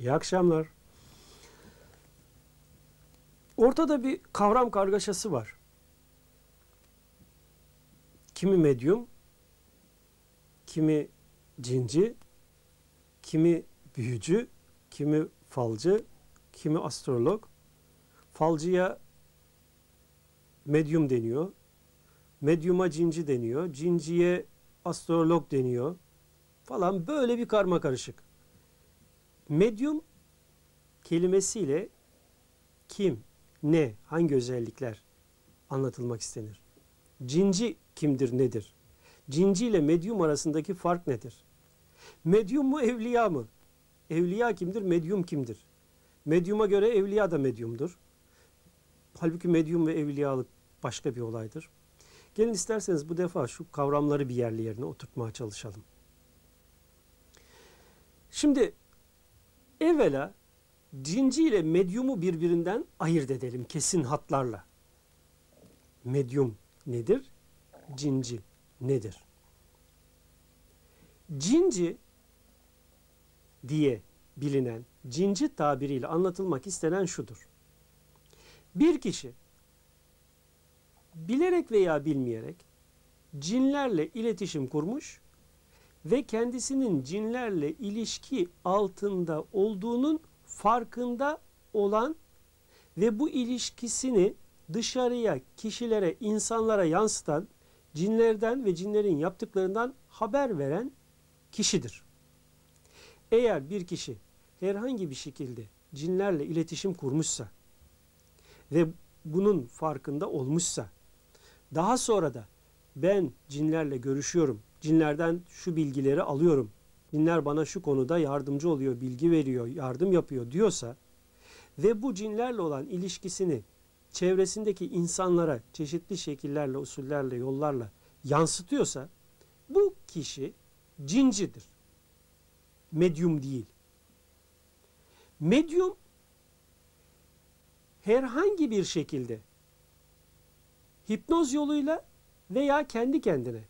İyi akşamlar. Ortada bir kavram kargaşası var. Kimi medyum, kimi cinci, kimi büyücü, kimi falcı, kimi astrolog. Falcıya medyum deniyor, medyuma cinci deniyor, cinciye astrolog deniyor falan, böyle bir karma karışık. Medyum kelimesiyle kim, ne, hangi özellikler anlatılmak istenir? Cinci kimdir, nedir? Cinci ile medyum arasındaki fark nedir? Medyum mu, evliya mı? Evliya kimdir, medyum kimdir? Medyuma göre evliya da medyumdur. Halbuki medyum ve evliyalık başka bir olaydır. Gelin isterseniz bu defa şu kavramları bir yerli yerine oturtmaya çalışalım. Şimdi evvela cinci ile medyumu birbirinden ayırt edelim kesin hatlarla. Medyum nedir? Cinci nedir? Cinci diye bilinen, cinci tabiriyle anlatılmak istenen şudur. Bir kişi bilerek veya bilmeyerek cinlerle iletişim kurmuş ve kendisinin cinlerle ilişki altında olduğunun farkında olan ve bu ilişkisini dışarıya, kişilere, insanlara yansıtan, cinlerden ve cinlerin yaptıklarından haber veren kişidir. Eğer bir kişi herhangi bir şekilde cinlerle iletişim kurmuşsa ve bunun farkında olmuşsa, daha sonra da ben cinlerle görüşüyorum, cinlerden şu bilgileri alıyorum, cinler bana şu konuda yardımcı oluyor, bilgi veriyor, yardım yapıyor diyorsa ve bu cinlerle olan ilişkisini çevresindeki insanlara çeşitli şekillerle, usullerle, yollarla yansıtıyorsa bu kişi cincidir. Medyum değil. Medyum herhangi bir şekilde hipnoz yoluyla veya kendi kendine,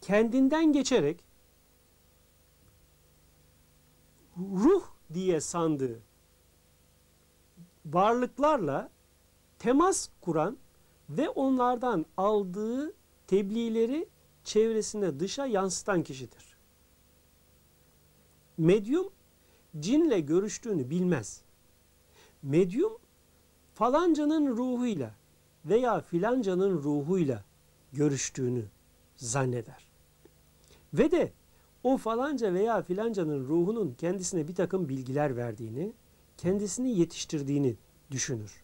kendinden geçerek ruh diye sandığı varlıklarla temas kuran ve onlardan aldığı tebliğleri çevresine, dışa yansıtan kişidir. Medyum cinle görüştüğünü bilmez. Medyum falancanın ruhuyla veya filancanın ruhuyla görüştüğünü zanneder. Ve de o falanca veya filancanın ruhunun kendisine bir takım bilgiler verdiğini, kendisini yetiştirdiğini düşünür.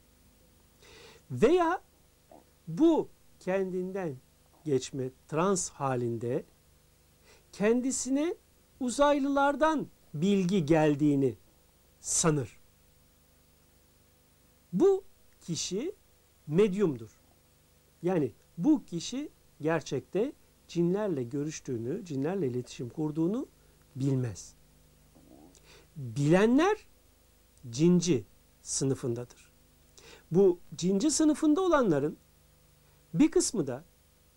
Veya bu kendinden geçme trans halinde kendisine uzaylılardan bilgi geldiğini sanır. Bu kişi medyumdur. Yani bu kişi gerçekte cinlerle görüştüğünü, cinlerle iletişim kurduğunu bilmez. Bilenler cinci sınıfındadır. Bu cinci sınıfında olanların bir kısmı da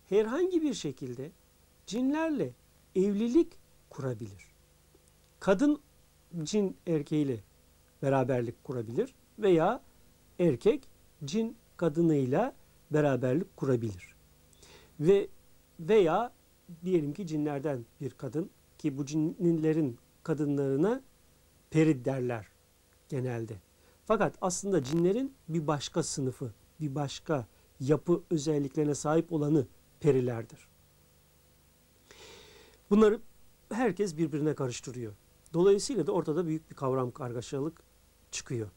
herhangi bir şekilde cinlerle evlilik kurabilir. Kadın cin erkeğiyle beraberlik kurabilir veya erkek cin kadınıyla beraberlik kurabilir. Veya diyelim ki cinlerden bir kadın, ki bu cinlerin kadınlarına peri derler genelde. Fakat aslında cinlerin bir başka sınıfı, bir başka yapı özelliklerine sahip olanı perilerdir. Bunları herkes birbirine karıştırıyor. Dolayısıyla da ortada büyük bir kavram kargaşalık çıkıyor.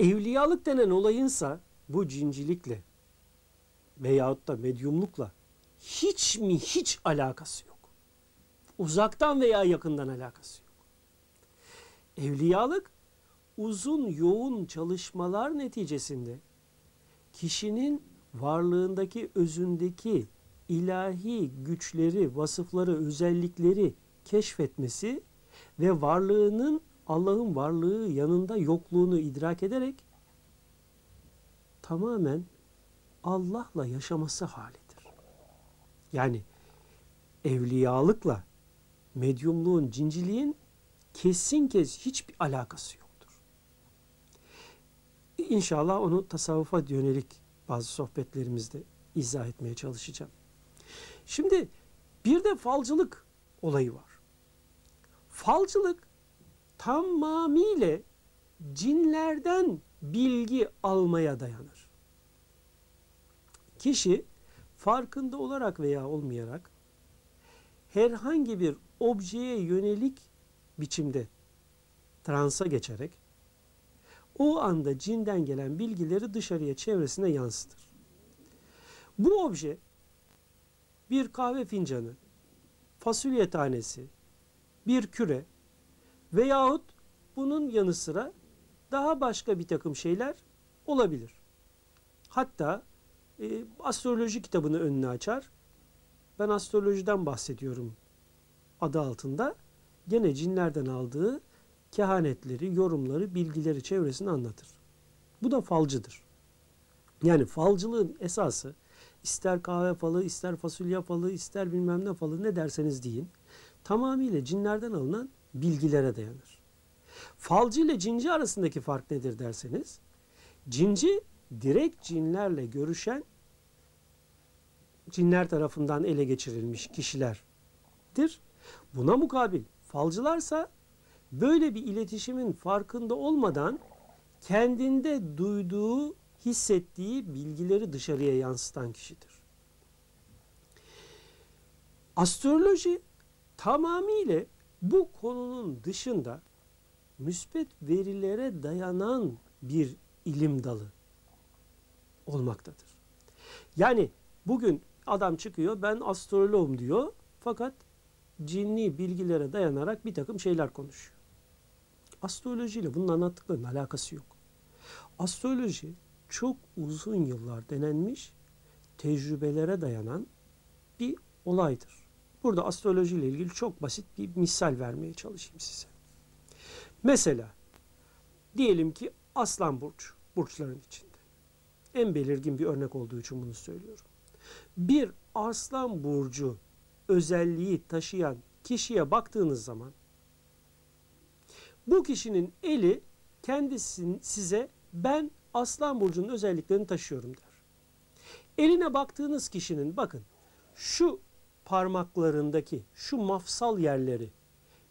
Evliyalık denen olayınsa bu cincilikle veyahut da medyumlukla hiç alakası yok. Uzaktan veya yakından alakası yok. Evliyalık uzun yoğun çalışmalar neticesinde kişinin varlığındaki, özündeki ilahi güçleri, vasıfları, özellikleri keşfetmesi ve varlığının, Allah'ın varlığı yanında yokluğunu idrak ederek tamamen Allah'la yaşaması halidir. Yani evliyalıkla medyumluğun, cinciliğin kesin hiçbir alakası yoktur. İnşallah onu tasavvufa yönelik bazı sohbetlerimizde izah etmeye çalışacağım. Şimdi bir de falcılık olayı var. Falcılık tamamıyla cinlerden bilgi almaya dayanır. Kişi farkında olarak veya olmayarak herhangi bir objeye yönelik biçimde transa geçerek o anda cinden gelen bilgileri dışarıya, çevresine yansıtır. Bu obje bir kahve fincanı, fasulye tanesi, bir küre veyahut bunun yanı sıra daha başka bir takım şeyler olabilir. Hatta astroloji kitabını önüne açar. Ben astrolojiden bahsediyorum adı altında. Gene cinlerden aldığı kehanetleri, yorumları, bilgileri çevresine anlatır. Bu da falcıdır. Yani falcılığın esası, ister kahve falı, ister fasulye falı, ister bilmem ne falı, ne derseniz deyin, tamamıyla cinlerden alınan bilgilere dayanır. Falcı ile cinci arasındaki fark nedir derseniz, cinci direkt cinlerle görüşen, cinler tarafından ele geçirilmiş kişilerdir. Buna mukabil falcılarsa böyle bir iletişimin farkında olmadan kendinde duyduğu, hissettiği bilgileri dışarıya yansıtan kişidir. Astroloji tamamıyla bu konunun dışında müspet verilere dayanan bir ilim dalı olmaktadır. Yani bugün adam çıkıyor, ben astrologum diyor, fakat cinni bilgilere dayanarak bir takım şeyler konuşuyor. Astrolojiyle bunun anlattıklarının alakası yok. Astroloji çok uzun yıllar denenmiş, tecrübelere dayanan bir olaydır. Burada astrolojiyle ilgili çok basit bir misal vermeye çalışayım size. Mesela diyelim ki Aslan Burcu, burçların içinde. En belirgin bir örnek olduğu için bunu söylüyorum. Bir Aslan Burcu özelliği taşıyan kişiye baktığınız zaman bu kişinin eli kendisini size ben Aslan Burcu'nun özelliklerini taşıyorum der. Eline baktığınız kişinin bakın şu parmaklarındaki şu mafsal yerleri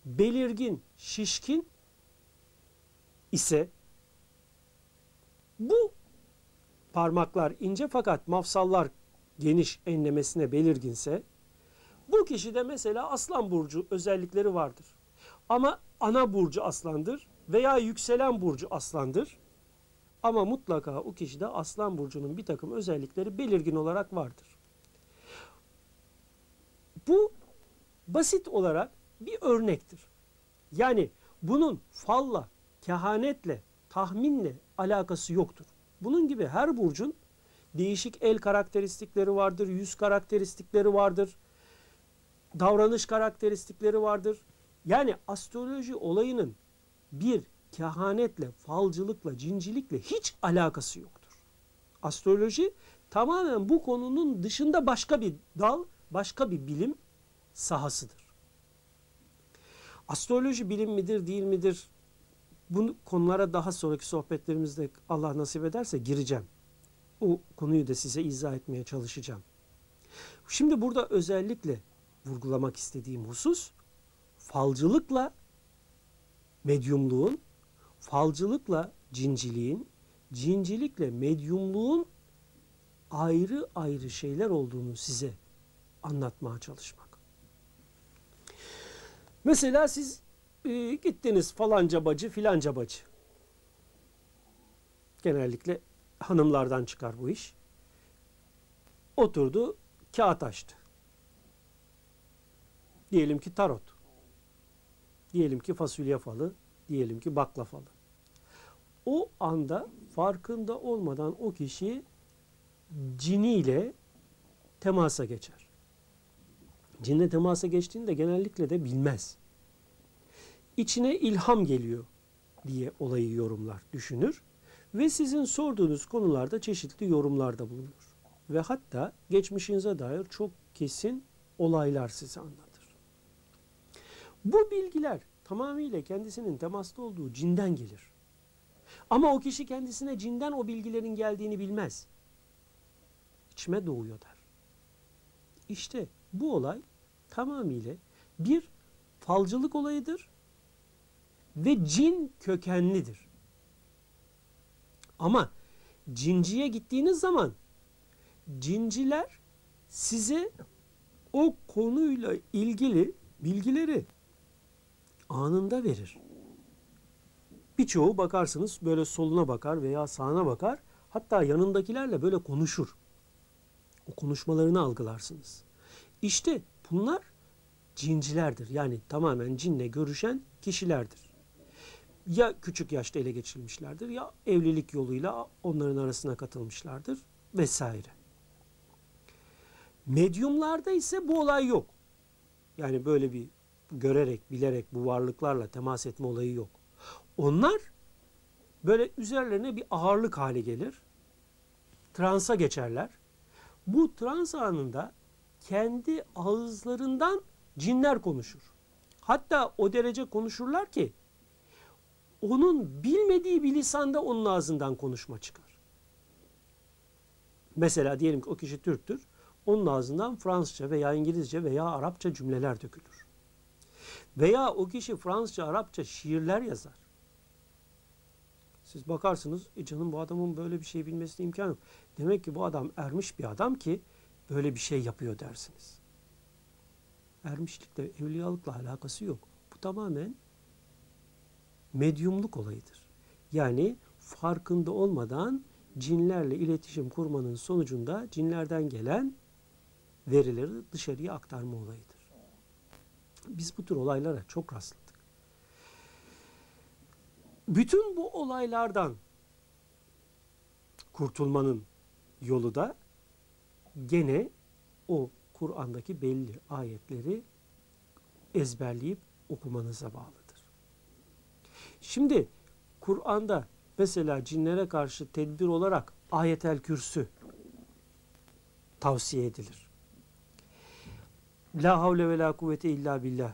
belirgin, şişkin ise bu parmaklar ince fakat mafsallar geniş, enlemesine belirginse bu kişide mesela Aslan Burcu özellikleri vardır. Ama ana burcu Aslan'dır veya yükselen burcu Aslan'dır. Ama mutlaka o kişide Aslan Burcu'nun bir takım özellikleri belirgin olarak vardır. Bu basit olarak bir örnektir. Yani bunun falla, kehanetle, tahminle alakası yoktur. Bunun gibi her burcun değişik el karakteristikleri vardır, yüz karakteristikleri vardır, davranış karakteristikleri vardır. Yani astroloji olayının bir kehanetle, falcılıkla, cincilikle hiç alakası yoktur. Astroloji tamamen bu konunun dışında başka bir dal, başka bir bilim sahasıdır. Astroloji bilim midir, değil midir? Bu konulara daha sonraki sohbetlerimizde Allah nasip ederse gireceğim. O konuyu da size izah etmeye çalışacağım. Şimdi burada özellikle vurgulamak istediğim husus, falcılıkla medyumluğun, falcılıkla cinciliğin, cincilikle medyumluğun ayrı ayrı şeyler olduğunu size anlatmaya çalışmak. Mesela siz gittiniz falanca bacı, filanca bacı. Genellikle hanımlardan çıkar bu iş. Oturdu, kağıt açtı. Diyelim ki tarot. Diyelim ki fasulye falı. Diyelim ki bakla falı. O anda farkında olmadan o kişi ciniyle temasa geçer. Cinle temasa geçtiğini de genellikle de bilmez. İçine ilham geliyor diye olayı yorumlar, düşünür ve sizin sorduğunuz konularda çeşitli yorumlarda bulunur. Ve hatta geçmişinize dair çok kesin olaylar size anlatır. Bu bilgiler tamamıyla kendisinin temasta olduğu cinden gelir. Ama o kişi kendisine cinden o bilgilerin geldiğini bilmez. İçime doğuyor der. İşte bu olay tamamıyla bir falcılık olayıdır ve cin kökenlidir. Ama cinciye gittiğiniz zaman cinciler size o konuyla ilgili bilgileri anında verir. Birçoğu bakarsınız böyle soluna bakar veya sağına bakar. Hatta yanındakilerle böyle konuşur. O konuşmalarını algılarsınız. İşte bunlar cincilerdir. Yani tamamen cinle görüşen kişilerdir. Ya küçük yaşta ele geçirilmişlerdir ya evlilik yoluyla onların arasına katılmışlardır vesaire. Medyumlarda ise bu olay yok. Yani böyle bir görerek, bilerek bu varlıklarla temas etme olayı yok. Onlar böyle üzerlerine bir ağırlık hali gelir. Transa geçerler. Bu trans anında kendi ağızlarından cinler konuşur. Hatta o derece konuşurlar ki onun bilmediği bir lisanda onun ağzından konuşma çıkar. Mesela diyelim ki o kişi Türktür. Onun ağzından Fransızca veya İngilizce veya Arapça cümleler dökülür. Veya o kişi Fransızca, Arapça şiirler yazar. Siz bakarsınız, canım bu adamın böyle bir şey bilmesine imkan yok. Demek ki bu adam ermiş bir adam ki böyle bir şey yapıyor dersiniz. Ermişlikle, evliyalıkla alakası yok. Bu tamamen medyumluk olayıdır. Yani farkında olmadan cinlerle iletişim kurmanın sonucunda cinlerden gelen verileri dışarıya aktarma olayıdır. Biz bu tür olaylara çok rastladık. Bütün bu olaylardan kurtulmanın yolu da gene o Kur'an'daki belli ayetleri ezberleyip okumanıza bağlıdır. Şimdi Kur'an'da mesela cinlere karşı tedbir olarak Ayetel Kürsü tavsiye edilir. La havle ve la kuvvete illa billah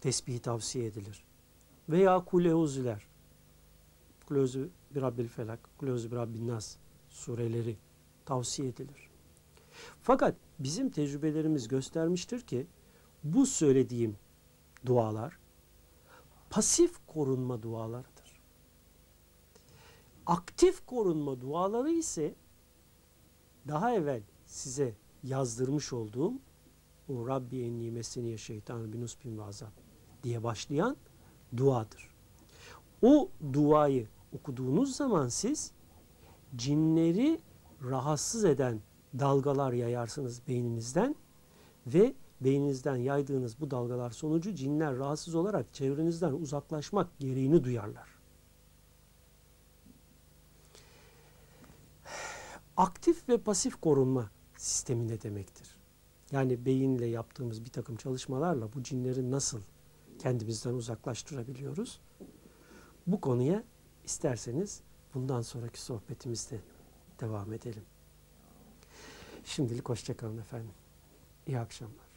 tesbihi tavsiye edilir. Veya kulehuzüler, kulehuzü bir Rabbil Felak, kulehuzü bir Rabbin Nas sureleri tavsiye edilir. Fakat bizim tecrübelerimiz göstermiştir ki bu söylediğim dualar pasif korunma dualarıdır. Aktif korunma duaları ise daha evvel size yazdırmış olduğum o Rabbi enni meseniye şeytanı binusbin ve azab diye başlayan duadır. O duayı okuduğunuz zaman siz cinleri rahatsız eden dalgalar yayarsınız beyninizden ve beyninizden yaydığınız bu dalgalar sonucu cinler rahatsız olarak çevrenizden uzaklaşmak gereğini duyarlar. Aktif ve pasif korunma sistemi ne demektir? Yani beyinle yaptığımız bir takım çalışmalarla bu cinleri nasıl kendimizden uzaklaştırabiliyoruz? Bu konuya isterseniz bundan sonraki sohbetimizde devam edelim. Şimdilik hoşça kalın efendim. İyi akşamlar.